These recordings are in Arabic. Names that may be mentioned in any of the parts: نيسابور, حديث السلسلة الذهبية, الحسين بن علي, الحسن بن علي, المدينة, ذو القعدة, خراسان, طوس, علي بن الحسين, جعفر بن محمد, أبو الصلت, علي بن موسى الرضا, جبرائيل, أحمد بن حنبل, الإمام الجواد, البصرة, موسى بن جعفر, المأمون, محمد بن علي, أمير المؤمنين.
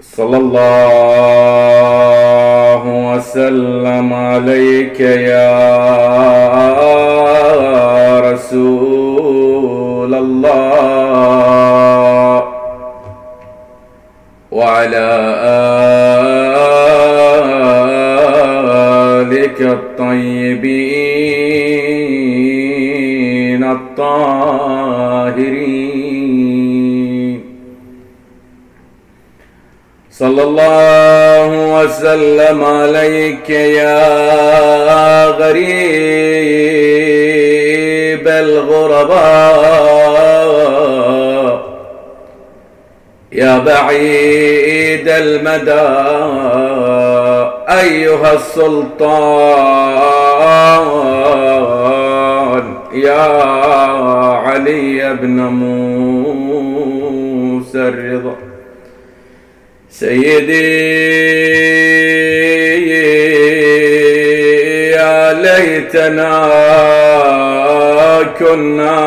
صلى الله وسلم عليك يا رسول الله وعلى آلك الطيبين الطاهرين. صلى الله وسلم عليك يا غريب الغرباء يا بعيد المدى أيها السلطان يا علي بن موسى الرضا سيدي يا ليتنا كنا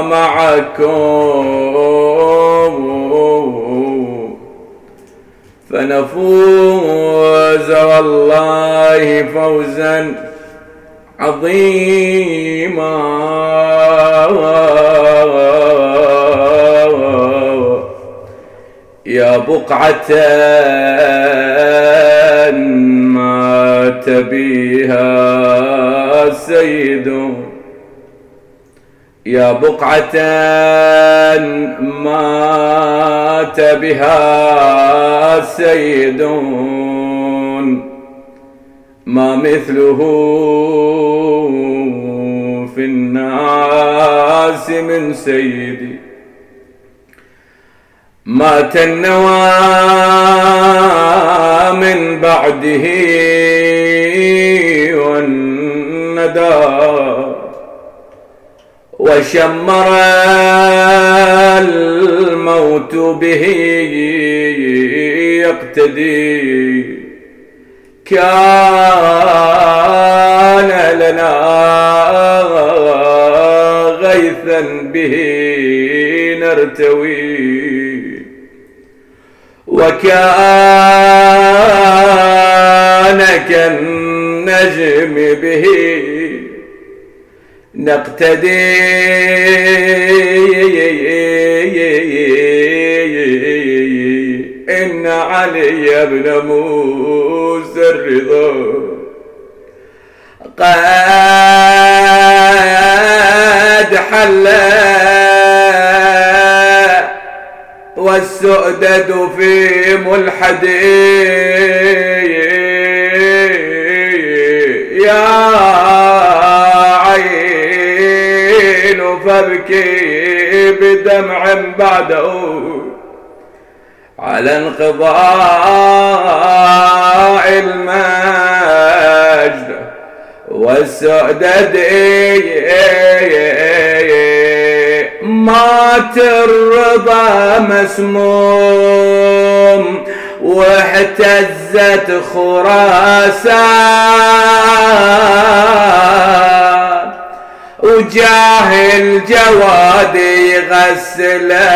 معكم فنفوز والله فوزا عظيما. يا بقعة مات بها سيد يا بقعة مات بها سيد ما مثله في الناس من سيدي مات النوى من بعده والندى وشمر الموت به يقتدي كان لنا غيثا به نرتوي وكان كالنجم به نقتدي إن علي بن موسى الرضا قد حل والسؤدد في ملحدي يا فابكي بدمع بعده على انقضاء المجد والسؤدد مات الرضا مسموم واهتزت خراسان وجاه الجواد يغسله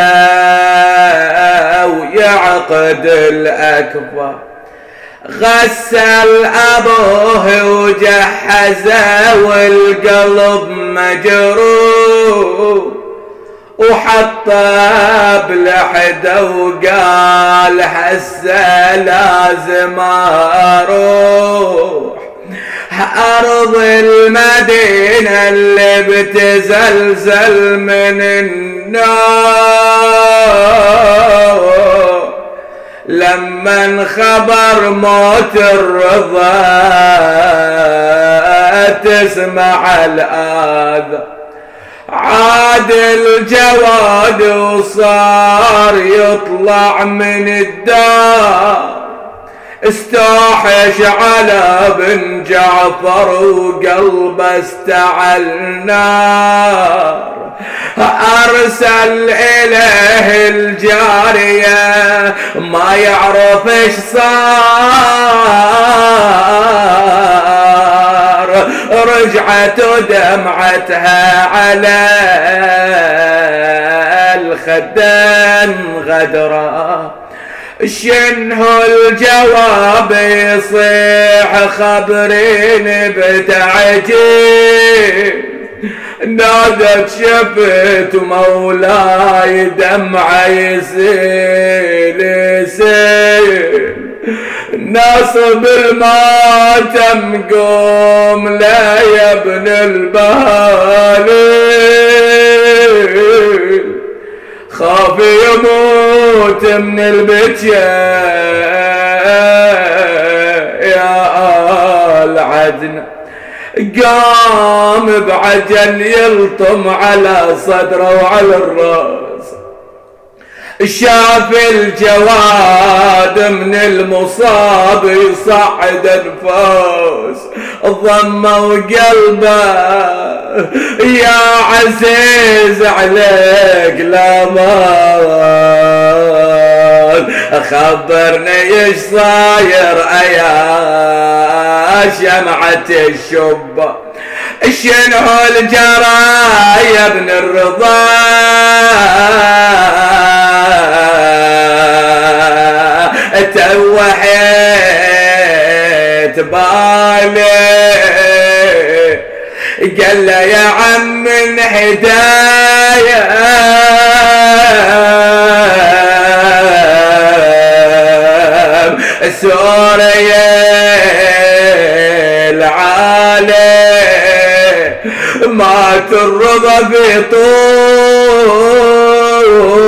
ويعقد الأكبر غسل أبوه وجحزه والقلب مجروح وحطه بلحده وقال هسه لازم أروح أرض المدينة اللي بتزلزل من النار لما انخبر موت الرضا تسمع الآذى عاد الجواد وصار يطلع من الدار استوحش على بن جعفر وقلبه استعل نار أرسل إليه الجارية ما يعرف إيش صار رجعت ودمعتها على الخدان غدرة شنه الجواب يصيح خبرين بتعجيب نادت شفت مولاي دمعة يسيل يسيل ناصب الماتم قوم لا يا ابن البالي خاف يموت من البكاء يا آل عدن. قام بعجل يلطم على صدره وعلى الراس شاف الجواد من المصاب يصعد انفاس ضمه وقلبه يا عزيز عليك لا مال خبرني ايش صاير يا شمعة الشبة شنو الجرى يا ابن الرضا توحيت بالي قال له يا عم من هدايا سوريا العالي مات الرضا في طول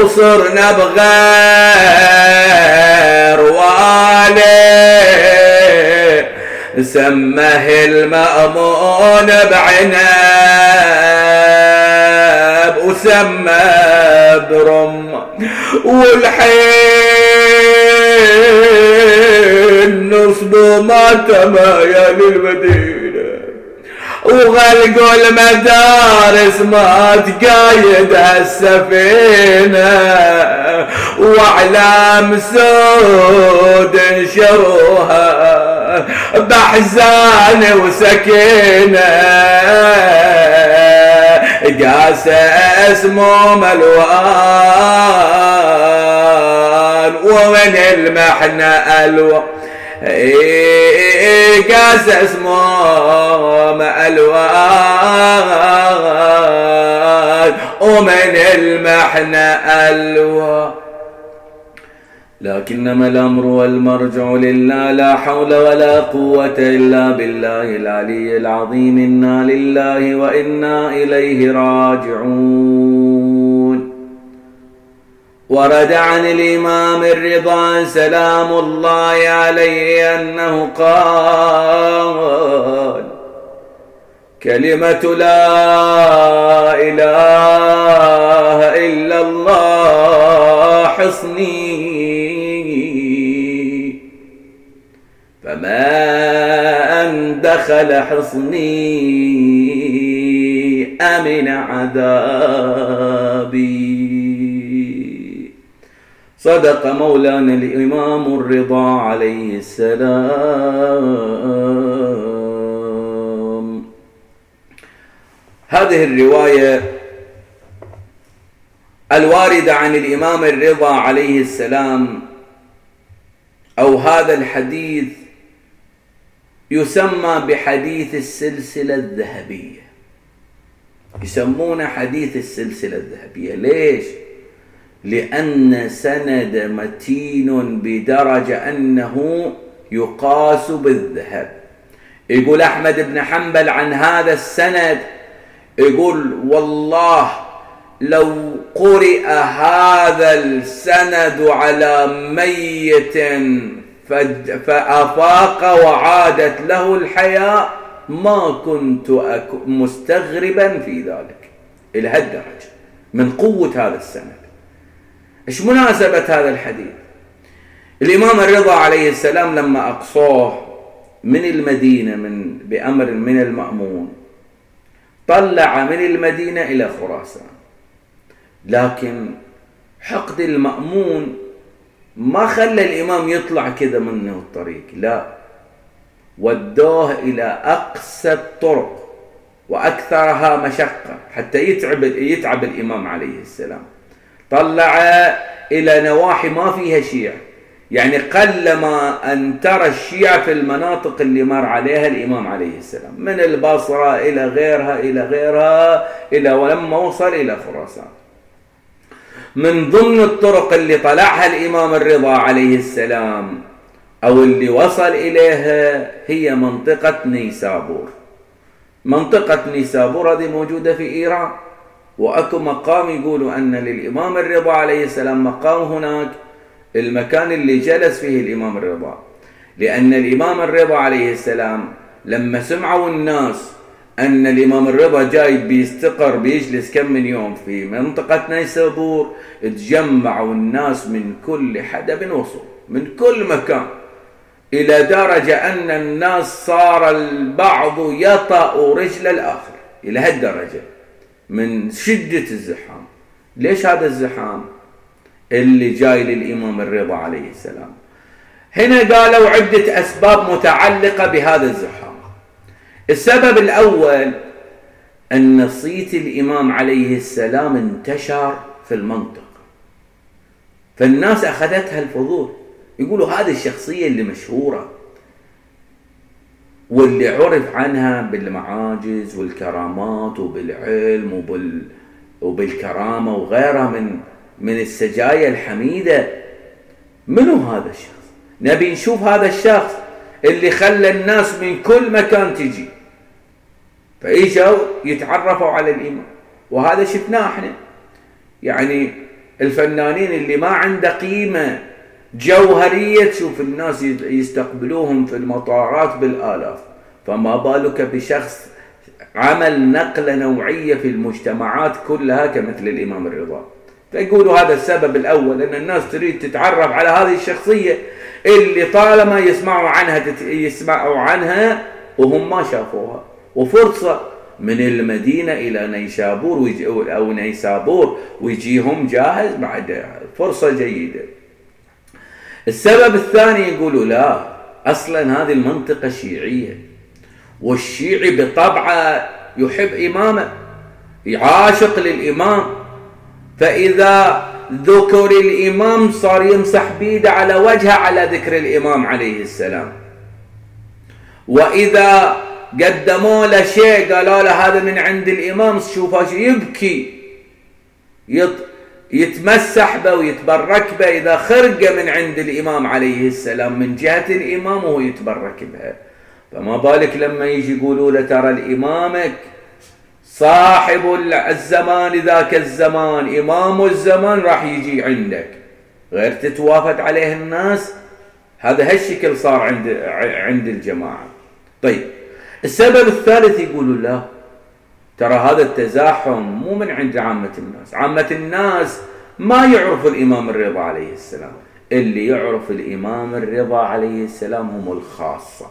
وصرنا بغير والي سمه المأمون بعنب وسمه برم والحين نصب ماتم يا للمدينة وغلقوا المدارس ما تقايد السفينة وأعلام سود انشروها بحزان وسكينة قاسى اسمه ملوان ومن المحنة ألوى قاسى اسمه ملوان ومن المحنة ألوى. لكنما الأمر والمرجع لله لا حول ولا قوة إلا بالله العلي العظيم. إنا لله وإنا إليه راجعون. ورد عن الإمام الرضا سلام الله عليه أنه قال: كلمة لا إله إلا الله حصني، فمن دخل حصني أمن عذابي. صدق مولانا الإمام الرضا عليه السلام. هذه الرواية الواردة عن الإمام الرضا عليه السلام أو هذا الحديث يسمى بحديث السلسلة الذهبية. يسمونه حديث السلسلة الذهبية ليش؟ لأن سند متين بدرجة أنه يقاس بالذهب. يقول أحمد بن حنبل عن هذا السند يقول: والله لو قرئ هذا السند على ميت فأفاق وعادت له الحياة ما كنت مستغربا في ذلك، إلى هالدرجة من قوة هذا السند. إيش مناسبة هذا الحديث؟ الإمام الرضا عليه السلام لما أقصاه من المدينة بأمر من المأمون طلع من المدينة إلى خراسان، لكن حقد المأمون ما خلى الإمام يطلع كذا منه الطريق، لا، ودوه إلى أقصى الطرق وأكثرها مشقة حتى يتعب الإمام عليه السلام. طلع إلى نواحي ما فيها شيعة، يعني قلما أن ترى الشيعة في المناطق اللي مر عليها الإمام عليه السلام، من البصرة إلى غيرها إلى غيرها، إلى ولما وصل إلى خراسان. من ضمن الطرق اللي طلعها الإمام الرضا عليه السلام أو اللي وصل إليها هي منطقة نيسابور. منطقة نيسابور هذه موجودة في إيران، وأكو مقام يقولوا أن للإمام الرضا عليه السلام مقام هناك، المكان اللي جلس فيه الإمام الرضا، لأن الإمام الرضا عليه السلام لما سمعوا الناس أن الإمام الرضا جاي بيستقر بيجلس كم من يوم في منطقة نيسابور، تجمعوا الناس من كل حدب وصول، من كل مكان، إلى درجة أن الناس صار البعض يطأ رجل الآخر، إلى هالدرجة من شدة الزحام. ليش هذا الزحام اللي جاي للإمام الرضا عليه السلام؟ هنا قالوا عدة أسباب متعلقة بهذا الزحام. السبب الأول أن صيت الإمام عليه السلام انتشر في المنطقة، فالناس أخذتها الفضول، يقولوا هذه الشخصية اللي مشهورة واللي عرف عنها بالمعاجز والكرامات وبالعلم وبالكرامة وغيرها من السجايا الحميدة، منو هذا الشخص؟ نبي نشوف هذا الشخص اللي خلى الناس من كل مكان تجي، فإجوا يتعرفوا على الإمام. وهذا شفناه احنا، يعني الفنانين اللي ما عنده قيمة جوهرية تشوف الناس يستقبلوهم في المطارات بالآلاف، فما بالك بشخص عمل نقلة نوعية في المجتمعات كلها كمثل الإمام الرضا. فيقولوا هذا السبب الأول، أن الناس تريد تتعرف على هذه الشخصية اللي طالما يسمعوا عنها وهم ما شافوها. وفرصة من المدينة إلى نيسابور أو نيسابور ويجيهم جاهز، بعد فرصة جيدة. السبب الثاني يقولوا لا، أصلا هذه المنطقة شيعية، والشيعي بطبعه يحب إمامه، يعاشق للإمام، فإذا ذكر الإمام صار يمسح بيده على وجهه على ذكر الإمام عليه السلام، وإذا قدموا له شيء قالوا له هذا من عند الإمام، شوفه يبكي، يتمسح به ويتبرك به إذا خرج من عند الإمام عليه السلام من جهة الإمام وهو يتبرك بها. فما بالك لما يجي يقولوا له ترى الإمامك صاحب الزمان، ذاك الزمان إمام الزمان راح يجي عندك، غير تتوافد عليه الناس. هذا هالشكل صار عند الجماعة. طيب السبب الثالث يقولوا لا، ترى هذا التزاحم مو من عند عامة الناس، عامة الناس ما يعرف الإمام الرضا عليه السلام، اللي يعرف الإمام الرضا عليه السلام هم الخاصة.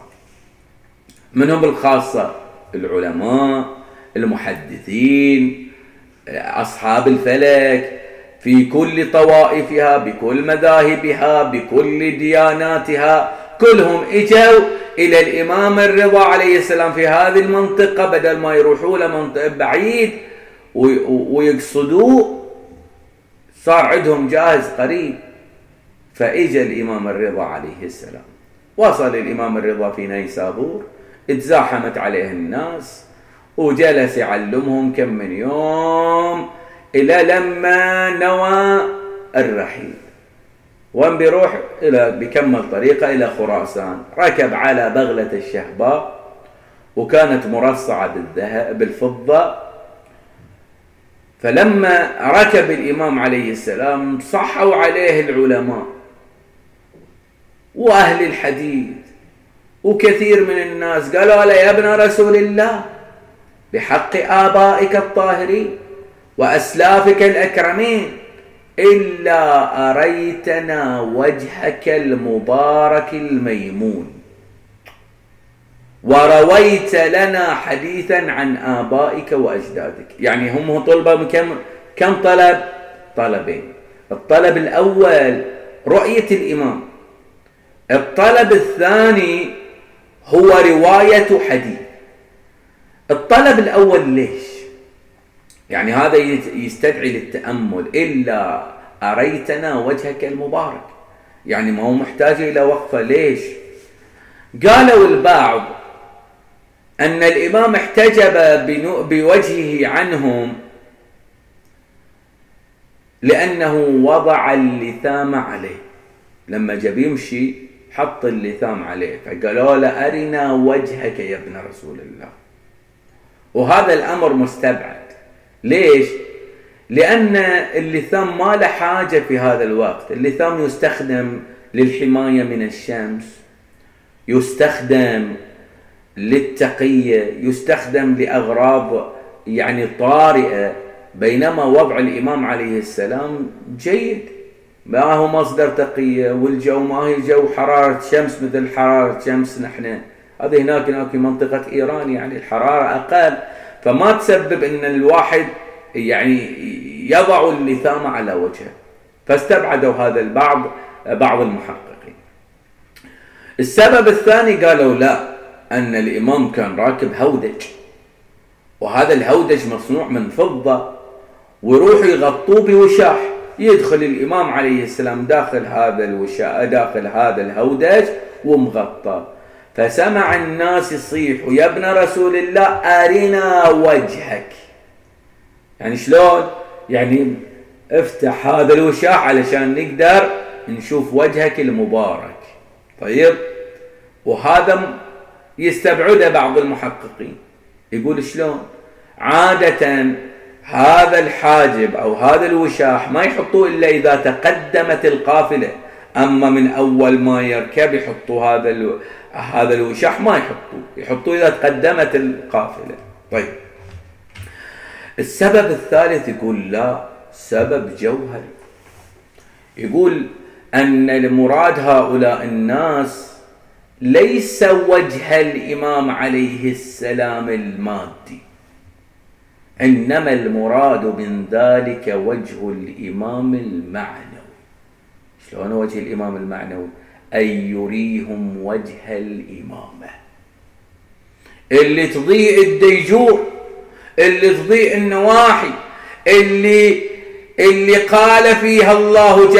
من هم الخاصة؟ العلماء، المحدثين، أصحاب الفلك، في كل طوائفها، بكل مذاهبها، بكل دياناتها، كلهم اجوا إلى الإمام الرضا عليه السلام في هذه المنطقة، بدل ما يروحوا لمنطقة بعيد ويقصدوه، صار عندهم جاهز قريب. فإجا الإمام الرضا عليه السلام، وصل الإمام الرضا في نيسابور، اتزاحمت عليه الناس وجلس يعلمهم كم من يوم، إلى لما نوى الرحيل. وين بيروح؟ بيكمل طريقه إلى خراسان. ركب على بغلة الشهباء، وكانت مرصعة بالفضة. فلما ركب الإمام عليه السلام صحوا عليه العلماء وأهل الحديث وكثير من الناس، قالوا له يا ابن رسول الله، بحق آبائك الطاهرين وأسلافك الأكرمين، إلا أريتنا وجهك المبارك الميمون، ورويت لنا حديثا عن آبائك وأجدادك. يعني هم طلبوا كم طلب؟ طلبين. الطلب الأول رؤية الإمام، الطلب الثاني هو رواية حديث. الطلب الأول ليش؟ يعني هذا يستدعي للتأمل. إلا أريتنا وجهك المبارك، يعني ما هو محتاج إلى وقفة. ليش؟ قالوا البعض أن الإمام احتجب بوجهه عنهم لأنه وضع اللثام عليه، لما جاب يمشي حط اللثام عليه، فقالوا له أرنا وجهك يا ابن رسول الله. وهذا الأمر مستبعد. ليش؟ لأن اللثام ما له حاجة في هذا الوقت. اللثام يستخدم للحماية من الشمس، يستخدم للتقية، يستخدم لأغراض يعني طارئة، بينما وضع الإمام عليه السلام جيد، ما هو مصدر تقية، والجو ما هي جو حرارة شمس مثل حرارة شمس نحن، هذا هناك في منطقة إيران يعني الحرارة أقل، فما تسبب أن الواحد يعني يضع اللثام على وجهه. فاستبعدوا هذا البعض، بعض المحققين. السبب الثاني قالوا لا، أن الإمام كان راكب هودج، وهذا الهودج مصنوع من فضة، ويروح يغطوه بوشاح، يدخل الإمام عليه السلام داخل هذا الوشاح، داخل هذا الهودج ومغطى. فسمع الناس يصيح يا ابن رسول الله أرنا وجهك، يعني شلون؟ يعني افتح هذا الوشاح علشان نقدر نشوف وجهك المبارك. طيب، وهذا يستبعده بعض المحققين، يقول شلون؟ عادة هذا الحاجب أو هذا الوشاح ما يحطوه إلا إذا تقدمت القافلة، أما من أول ما يركب يحطوا هذا الوشاح، ما يحطوه، يحطوه إذا تقدمت القافلة. طيب، السبب الثالث يقول لا، سبب جوهري، يقول أن المراد هؤلاء الناس ليس وجه الإمام عليه السلام المادي، إنما المراد من ذلك وجه الإمام المعنوي. شلون وجه الإمام المعنوي؟ أن يريهم وجه الإمامة اللي تضيء الديجور، اللي تضيء النواحي، اللي قال فيها الله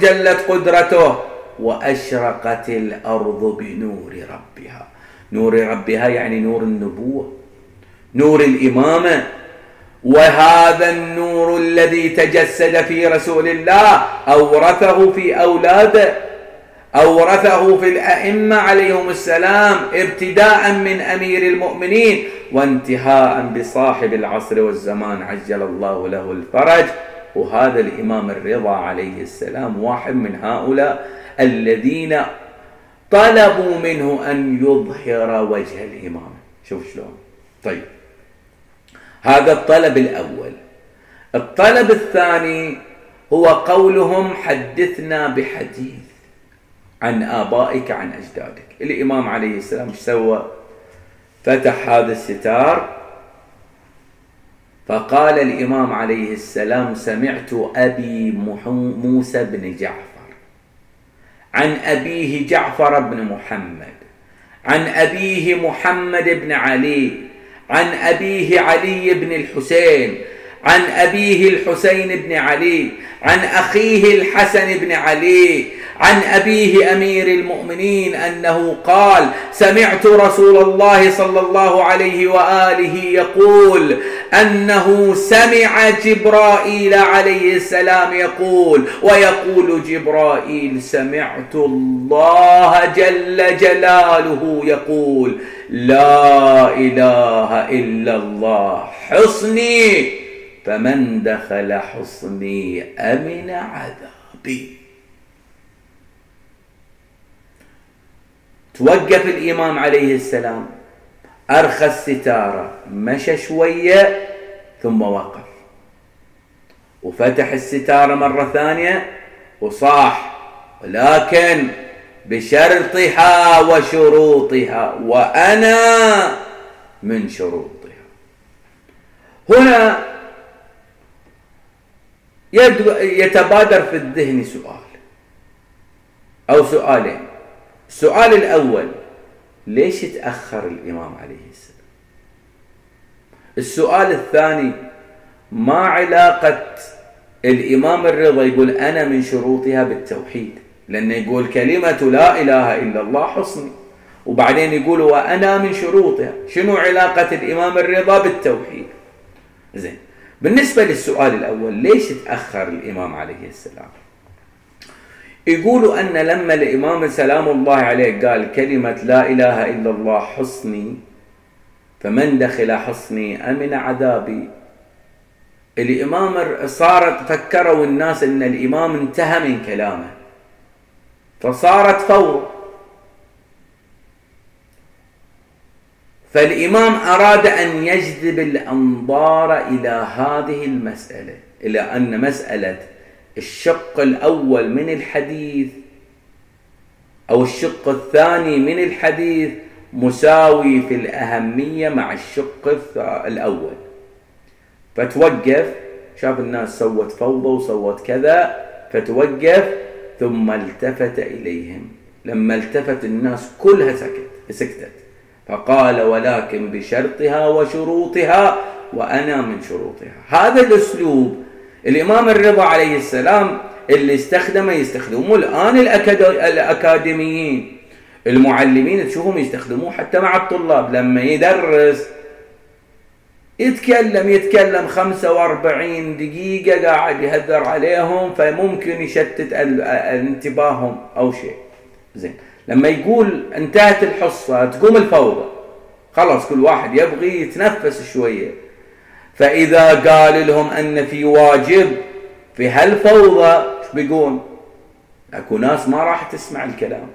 جلت قدرته وأشرقت الأرض بنور ربها. نور ربها يعني نور النبوة، نور الإمامة، وهذا النور الذي تجسد في رسول الله أورثه في أولاده، أورثه في الأئمة عليهم السلام، ابتداء من أمير المؤمنين وانتهاء بصاحب العصر والزمان عجل الله له الفرج. وهذا الإمام الرضا عليه السلام واحد من هؤلاء الذين طلبوا منه أن يظهر وجه الإمام. شوف شلون. طيب، هذا الطلب الأول. الطلب الثاني هو قولهم حدثنا بحديث عن آبائك عن أجدادك. الإمام عليه السلام ايش سوى؟ فتح هذا الستار فقال الإمام عليه السلام سمعت أبي موسى بن جعفر عن أبيه جعفر بن محمد عن أبيه محمد بن علي عن أبيه علي بن الحسين عن أبيه الحسين بن علي عن أخيه الحسن بن علي عن أبيه أمير المؤمنين أنه قال سمعت رسول الله صلى الله عليه وآله يقول أنه سمع جبرائيل عليه السلام يقول، ويقول جبرائيل سمعت الله جل جلاله يقول لا إله إلا الله حصني فمن دخل حصني أمن عذابي. توقف الإمام عليه السلام، أرخى الستارة، مشى شوية ثم وقف، وفتح الستارة مرة ثانية وصاح ولكن بشرطها وشروطها وأنا من شروطها. هنا يتبادر في الذهن سؤال أو سؤالين. السؤال الأول، ليش تأخر الإمام عليه السلام؟ السؤال الثاني، ما علاقة الإمام الرضا يقول أنا من شروطها بالتوحيد، لأنه يقول كلمة لا إله إلا الله حصني، وبعدين يقول وأنا من شروطها، شنو علاقة الإمام الرضا بالتوحيد؟ زين، بالنسبة للسؤال الأول ليش تأخر الإمام عليه السلام؟ يقولوا أن لما الإمام سلام الله عليه قال كلمة لا إله إلا الله حصني، فمن دخل حصني أمن عذابي. الإمام صارت فكروا الناس أن الإمام انتهى من كلامه، فصارت فوضى. فالإمام أراد أن يجذب الأنظار إلى هذه المسألة، إلى أن مسألة الشق الأول من الحديث أو الشق الثاني من الحديث مساوي في الأهمية مع الشق الأول. فتوقف، شاف الناس سوت فوضى وسوت كذا، فتوقف ثم التفت إليهم. لما التفت الناس كلها سكتت، فقال ولكن بشرطها وشروطها وأنا من شروطها. هذا الأسلوب الإمام الرضا عليه السلام اللي استخدمه يستخدموه الآن الأكاديميين، المعلمين تشوفهم يستخدموه حتى مع الطلاب. لما يدرس يتكلم 45 دقيقة قاعد يهذر عليهم، فممكن يشتت انتباههم أو شيء. زين، لما يقول انتهت الحصة تقوم الفوضى، خلاص كل واحد يبغي يتنفس شوية. فإذا قال لهم أن في واجب في هالفوضى ايش بيقول؟ اكو ناس ما راح تسمع الكلام،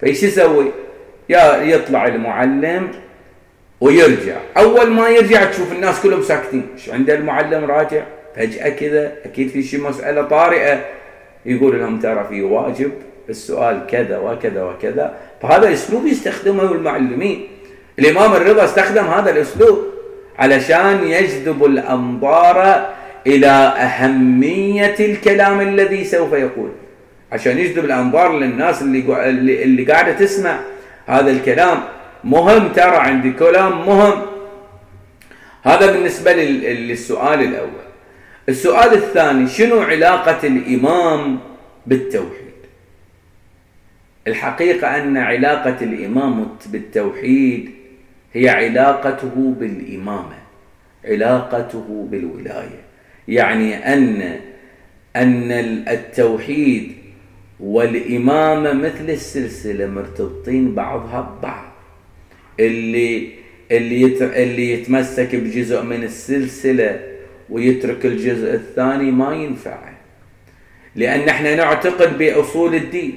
فايش يسوي؟ يا يطلع المعلم ويرجع، أول ما يرجع تشوف الناس كلهم ساكتين، ايش عنده المعلم راجع؟ فجأة كذا أكيد في شيء مسألة طارئة، يقول لهم ترى في واجب السؤال كذا وكذا وكذا. فهذا أسلوب يستخدمه المعلمين. الإمام الرضا استخدم هذا الأسلوب علشان يجذب الأنظار إلى أهمية الكلام الذي سوف يقول، عشان يجذب الأنظار للناس اللي قاعدة تسمع هذا الكلام مهم، ترى عندي كلام مهم. هذا بالنسبة للسؤال الأول. السؤال الثاني، شنو علاقة الإمام بالتوحيد؟ الحقيقة أن علاقة الإمام بالتوحيد هي علاقته بالإمامة، علاقته بالولاية. يعني أن التوحيد والإمامة مثل السلسلة مرتبطين بعضها ببعض، اللي يتمسك بجزء من السلسلة ويترك الجزء الثاني ما ينفعه، لأن احنا نعتقد بأصول الدين.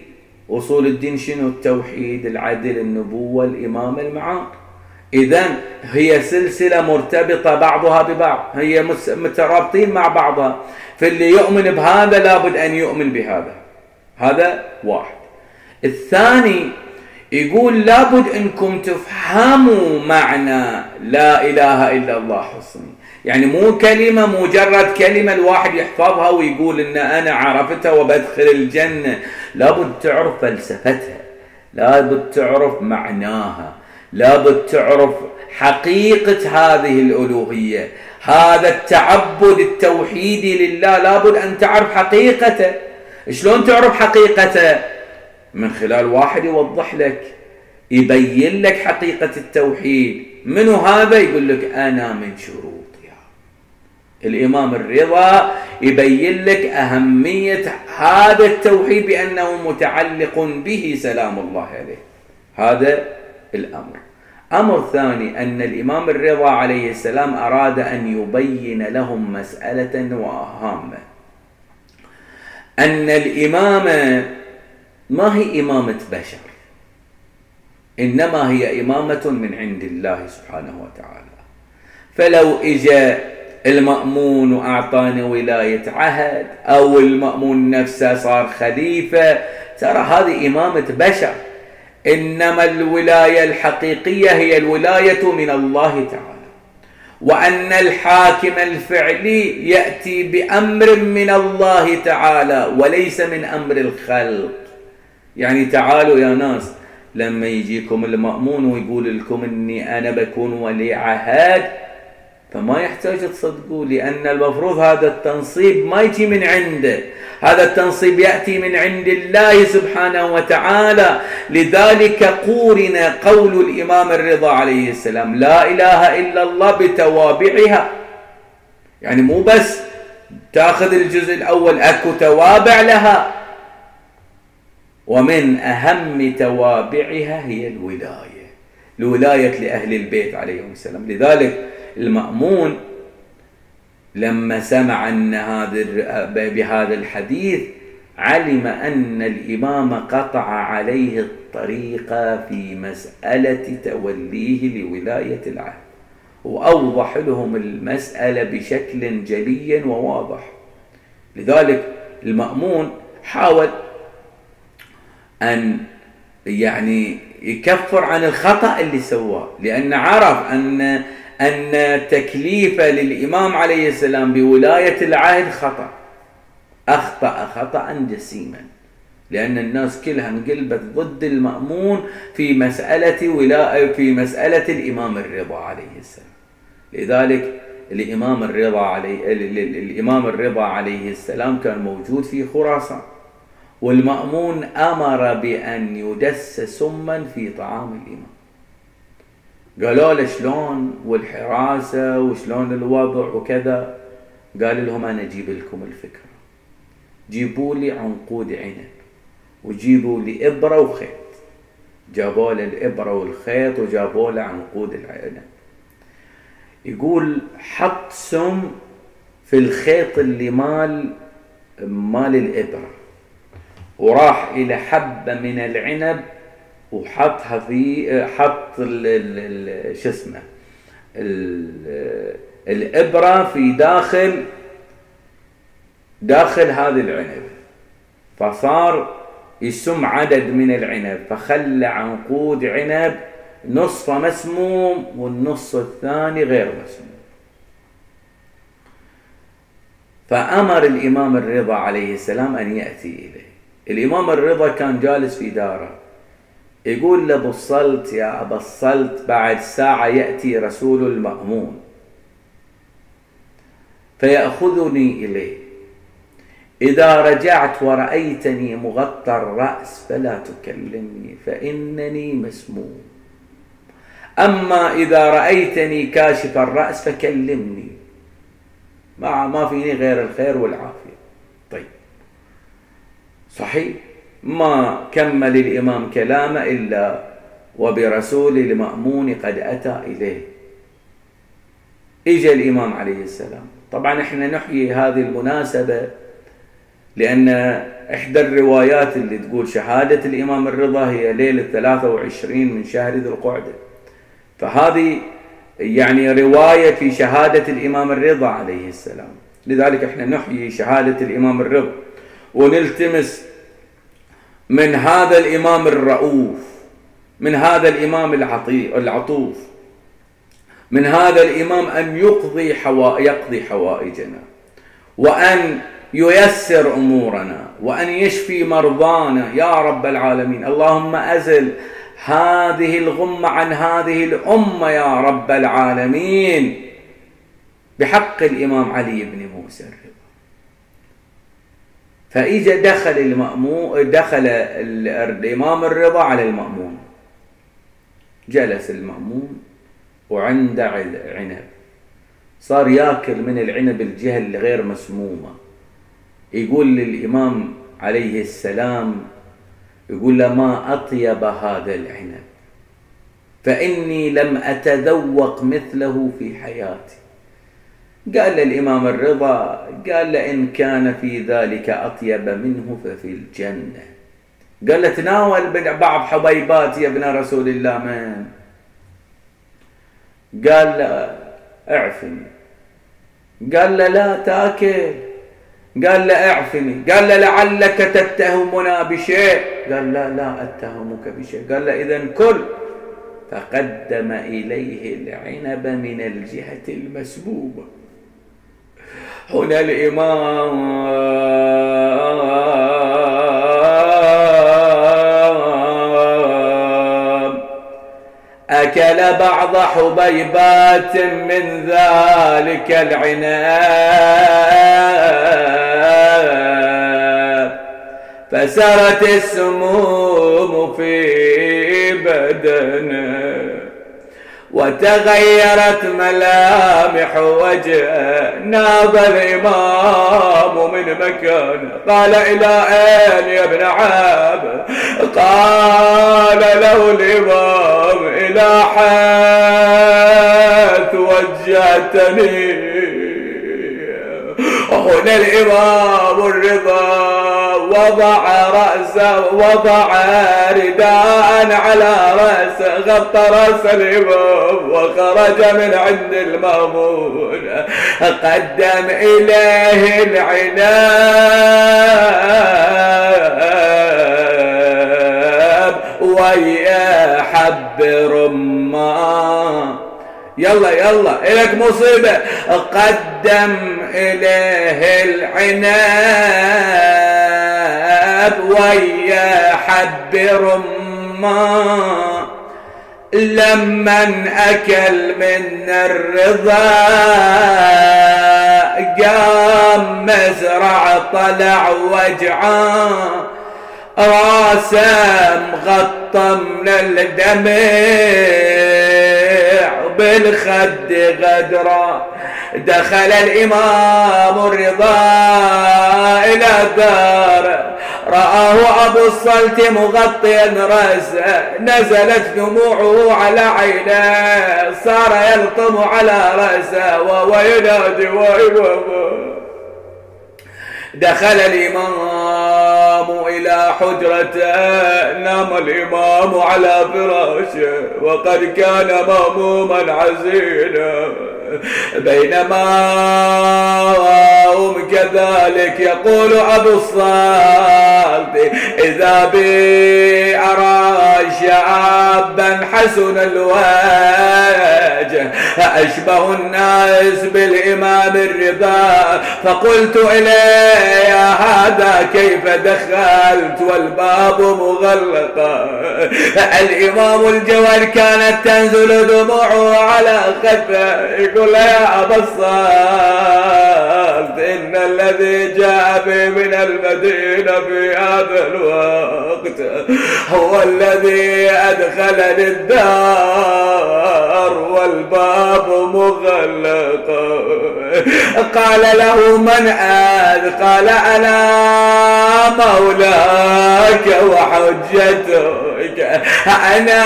أصول الدين شنو؟ التوحيد، العدل، النبوة، الإمامة، المعاد. إذن هي سلسلة مرتبطة بعضها ببعض، هي مترابطين مع بعضها، فاللي يؤمن بهذا لابد أن يؤمن بهذا. هذا واحد. الثاني يقول لابد أنكم تفهموا معنى لا إله إلا الله حصني، يعني مو كلمة مجرد كلمة الواحد يحفظها ويقول إن أنا عرفتها وبدخل الجنة، لابد تعرف فلسفتها، لابد تعرف معناها، لابد تعرف حقيقة هذه الألوهية، هذا التعبد التوحيدي لله لابد أن تعرف حقيقته. شلون تعرف حقيقته؟ من خلال واحد يوضح لك، يبين لك حقيقة التوحيد. منو هذا؟ يقول لك أنا من شروط الإمام الرضا، يبين لك أهمية هذا التوحيد بأنه متعلق به سلام الله عليه. هذا الأمر. أمر ثاني، أن الإمام الرضا عليه السلام أراد أن يبين لهم مسألة وهامة، أن الإمامة ما هي إمامة بشر، إنما هي إمامة من عند الله سبحانه وتعالى. فلو إجا المأمون وأعطانا ولاية عهد، أو المأمون نفسه صار خليفة، ترى هذه إمامة بشر، إنما الولاية الحقيقية هي الولاية من الله تعالى، وأن الحاكم الفعلي يأتي بأمر من الله تعالى وليس من أمر الخلق. يعني تعالوا يا ناس، لما يجيكم المأمون ويقول لكم إني أنا بكون ولي عهد، فما يحتاج تصدقوا، لأن المفروض هذا التنصيب ما يأتي من عنده، هذا التنصيب يأتي من عند الله سبحانه وتعالى. لذلك قورن قول الإمام الرضا عليه السلام لا إله إلا الله بتوابعها، يعني مو بس تأخذ الجزء الأول، أكو توابع لها، ومن أهم توابعها هي الولاية، الولاية لأهل البيت عليهم السلام. لذلك المأمون لما سمع أن بهذا الحديث علم أن الإمام قطع عليه الطريق في مسألة توليه لولاية العهد، وأوضح لهم المسألة بشكل جلي وواضح. لذلك المأمون حاول أن يعني يكفر عن الخطأ اللي سواه، لأن عرف أن تكليفه للإمام عليه السلام بولاية العهد خطأ، أخطأ خطأ جسيما، لأن الناس كلها انقلبت ضد المأمون في مسألة الإمام الرضا عليه السلام. لذلك الإمام الرضا عليه السلام كان موجود في خراسان، والمأمون أمر بأن يدس سما في طعام الإمام. قالوا له شلون والحراسة وشلون الوضع وكذا، قال لهم أنا أجيب لكم الفكرة، جيبوا لي عنقود عنب وجيبوا لي إبرة وخيط. جابوا له الإبرة والخيط وجابوا له عنقود العنب. يقول حط سم في الخيط اللي مال الإبرة، وراح إلى حبة من العنب وحطها في حط شو اسمه الإبرة في داخل هذا العنب، فصار يسم عدد من العنب، فخلى عنقود عنب نصفه مسموم والنص الثاني غير مسموم. فأمر الإمام الرضا عليه السلام أن يأتي إليه. الإمام الرضا كان جالس في داره، يقول لأبو الصلت يا أبو الصلت بعد ساعة يأتي رسول المأمون فيأخذني إليه، إذا رجعت ورأيتني مغطى الرأس فلا تكلمني فإنني مسموم، أما إذا رأيتني كاشف الرأس فكلمني، ما فيني غير الخير والعافية. طيب صحيح، ما كمل الإمام كلامه إلا وبرسول المأمون قد أتى إليه. إجا الإمام عليه السلام. طبعا إحنا نحيي هذه المناسبة، لأن إحدى الروايات اللي تقول شهادة الإمام الرضا هي ليلة 23 من شهر ذو القعدة، فهذه يعني رواية في شهادة الإمام الرضا عليه السلام. لذلك إحنا نحيي شهادة الإمام الرضا، ونلتمس من هذا الإمام الرؤوف، من هذا الإمام العطوف، من هذا الإمام أن يقضي حوائجنا، وأن ييسر أمورنا، وأن يشفي مرضانا يا رب العالمين. اللهم أزل هذه الغمة عن هذه الأمة يا رب العالمين بحق الإمام علي بن موسى الرضا. فإجا دخل الإمام الرضا على المأمون، جلس المأمون وعند عنب، صار ياكل من العنب الجهة اللي غير مسمومة. يقول للإمام عليه السلام، يقول له ما أطيب هذا العنب، فإني لم أتذوق مثله في حياتي. قال للإمام الرضا، قال له إن كان في ذلك أطيب منه ففي الجنة. قال له تناول بعض حبيبات يا ابن رسول الله. من قال له اعفني، قال له لا تاكل، قال له اعفني، قال له لعلك تتهمنا بشيء، قال لا أتهمك بشيء، قال له إذن كل. فقدم إليه العنب من الجهة المسبوبة. هنا الإمام أكل بعض حبيبات من ذلك العنب فسرت السموم في بدنه وتغيرت ملامح وجهه. ناب الإمام من مكانه قال إلى أين يا ابن عاب؟ قال له الإمام إلى حيث وجهتني. هنا الإمام الرضا وضع رداء على رأسه غطى رأس الإمام وخرج من عند المأمون. قدم إليه العناب ويا حب رمان، يلا يلا إلك مصيبة. قدم إليه العناب ويا حب رمان. لمن أكل من الرضا قام مزرع طلع وجعان، راسه مغطى من الدمع بالخد غدرا. دخل الإمام الرضا إلى الدار رآه أبو الصلت مغطيا رأسه، نزلت دموعه على عيناه، صار يلطم على رأسه وهو ينادي ويبكي. دخل الإمام إلى حجرته، نام الإمام على فراشه وقد كان مهموما عزينا، بينما هم كذلك. يقول أبو الصلت إذا بي أرى شابا حسن الوجه أشبه الناس بالإمام الرضا، فقلت إليه يا هذا كيف دخلت والباب مغلق؟ الإمام الجواد كانت تنزل دموعه على خفه. قل يا أبا الصلت إن الذي جاء بي من المدينة في هذا الوقت هو الذي أدخلني الدار والباب مغلق. قال له من أنت؟ قال أنا مولاك وحجتك، أنا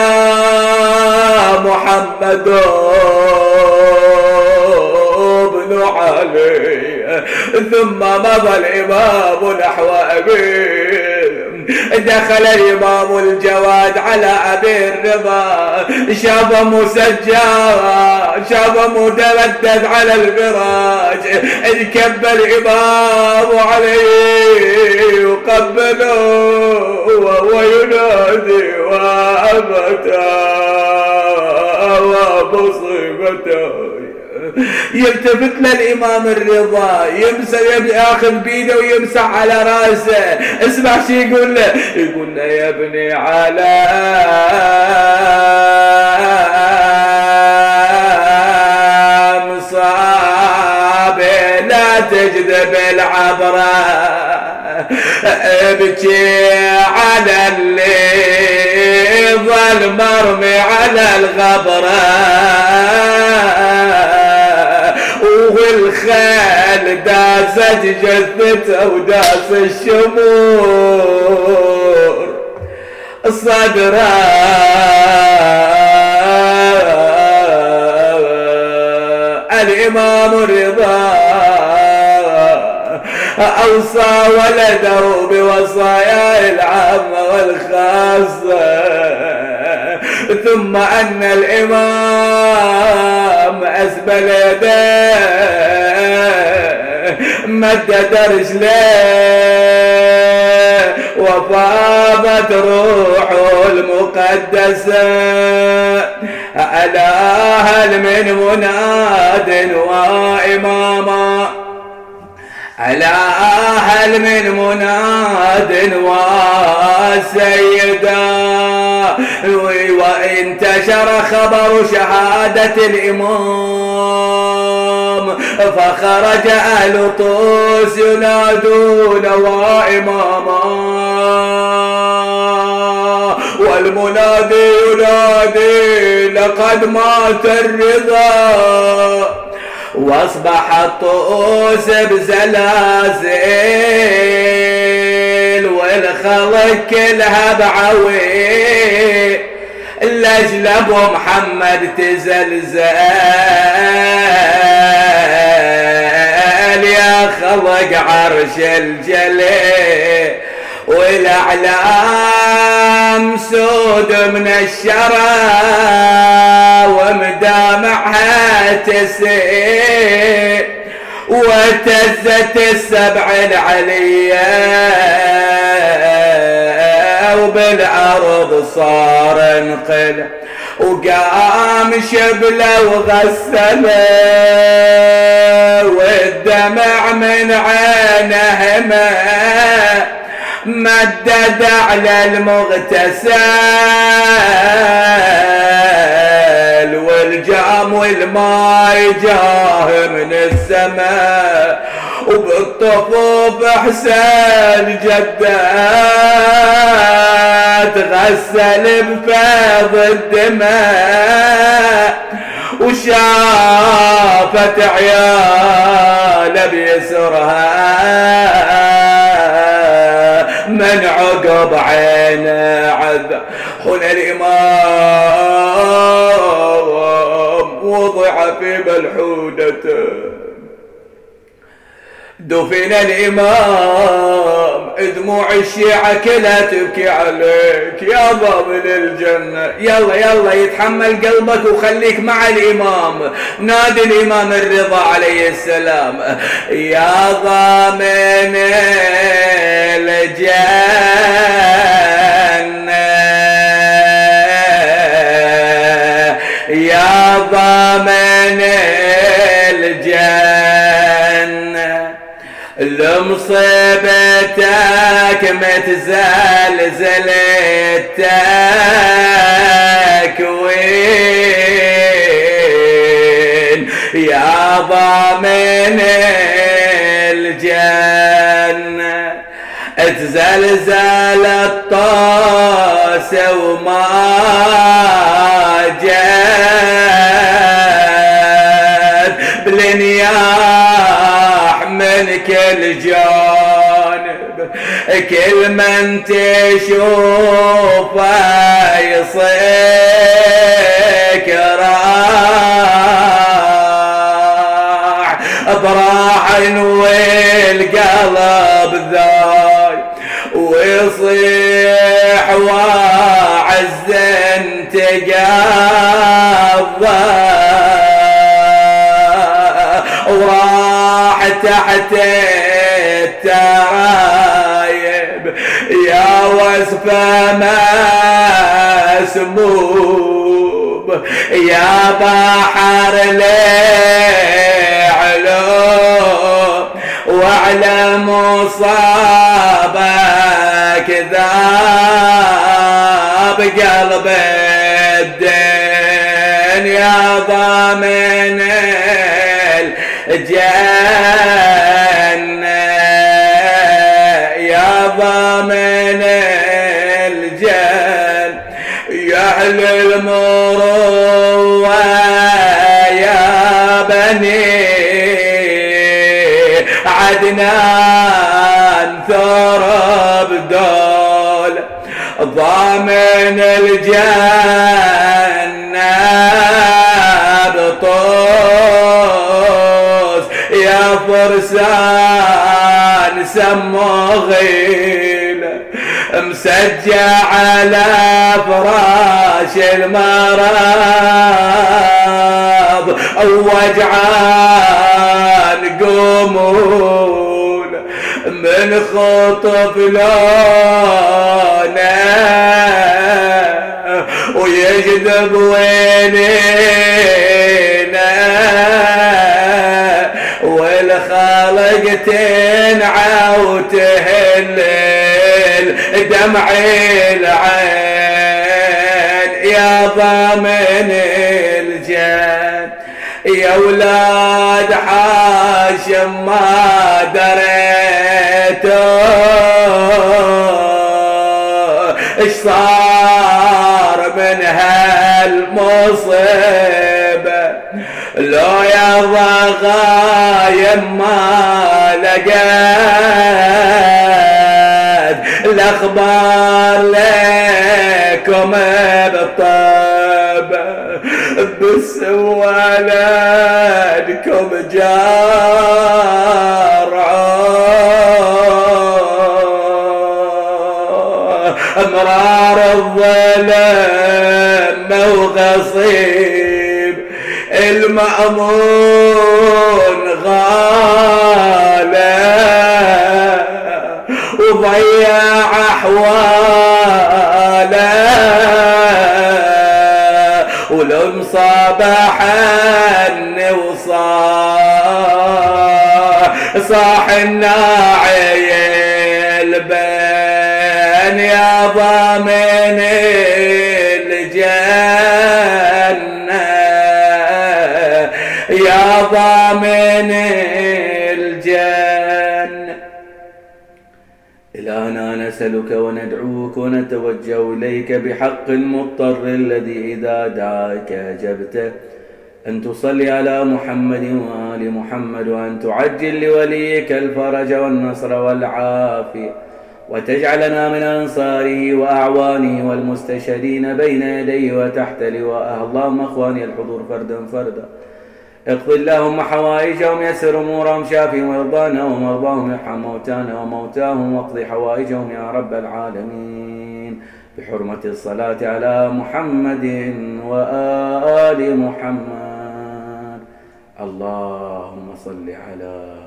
محمد بن علي. ثم مضى الإمام نحو أبيه. دخل الإمام الجواد على أبي الرضا، شاف مسجرا، شاف متردد على الفراش. انكب الإمام عليه وقبله وهو ينادي وأبتا ومصيبته. يلتفت للإمام الرضا، يمسح آخذ بيده ويمسح على رأسه. اسمع شو يقول له، يقول له يا ابني على مصابي لا تجذب العبرة، ابكي على اللي ظل مرمي على الغبرة والخال داست جثته وداس الشمور صدره الإمام الرضا. أوصى ولده بوصايا العامة والخاصة، ثم أن الإمام أسبل يديه مدد رجليه وفاضت روحه المقدسة. ألا هل من مناد وإماما، ألا هل من مناد وسيدا. وانتشر خبر شهادة الإمام فخرج أهل طوس ينادون وإماما، والمنادي ينادي لقد مات الرضا، واصبحت طوس بزلازل والخلق كلها بعوي، لاجل ابو محمد تزلزل يا خلق عرش الجليل، والاعلام سود من الشرى ومدامعها تسيل، وتزت السبع العليا وبالارض صار انقل، وقام شبله وغسله والدمع من عينه همه، مدد على المغتسل والجام والماي جاه من السماء، وبالطفوف حسين جدات غسل بفيض الدماء، وشافت عياله بيسرها من عقب عين عذب. هنا الإمام وضع في ملحودته، دفن الإمام، دموع الشيعة كلها تبكي عليك يا ضامن الجنة. يلا يلا يتحمل قلبك وخليك مع الإمام، نادي الإمام الرضا عليه السلام يا ضامن الجنة، يا ضامن الجنة، لمصيبتك متزلزلتك وين يا ضامن الجنة، اتزلزل الطاس وما جات بالنياح من كل جانب، كل من تشوفه يصيك راح براح والقلب ذا، ويصيح واعز تقضى وراح تحت الترايب، يا وصفه مسموم يا بحر العلوم، وعلى مصابك ذاب قلب الدين يا ضامن الجنة، يا ضامن الجنة، يا أهل المروة يا بني عدنان ثرب دول، ضامن الجنة بطوس يا فرسان سموغيل، مسجع على فراش المرض وجعان قمول، من خطف لونه ويجذب وينينه، والخلق تنعى وتهلل دمع العين يا ضامن الجد يا ولاد حاشم ما دريتوا اش صار من هالمصيبة لو يا ضغايم ما لقيت الأخبار لكم بالطيبة بس ولدكم جارعوا مرار الظلم وغصيب المأمون غالى وضيع أحواله ولم صباحا وصاح الناعي البن يا ضامن الجنة يا ضامن الجنة. إلهنا نسألك وندعوك ونتوجه إليك بحق المضطر الذي إذا دعاك أجبته أن تصلي على محمد وآل محمد وأن تعجل لوليك الفرج والنصر والعافية وتجعلنا من أنصاره وأعوانه والمستشهدين بين يديه وتحت لواءه. اللهم إخواني الحضور فردا فردا اقض اللهم حوائجهم، يسر أمورهم، شافي مرضانا ومرضاهم، ارحم موتانا وموتاهم، واقض حوائجهم يا رب العالمين بحرمة الصلاة على محمد وآل محمد. اللهم صل على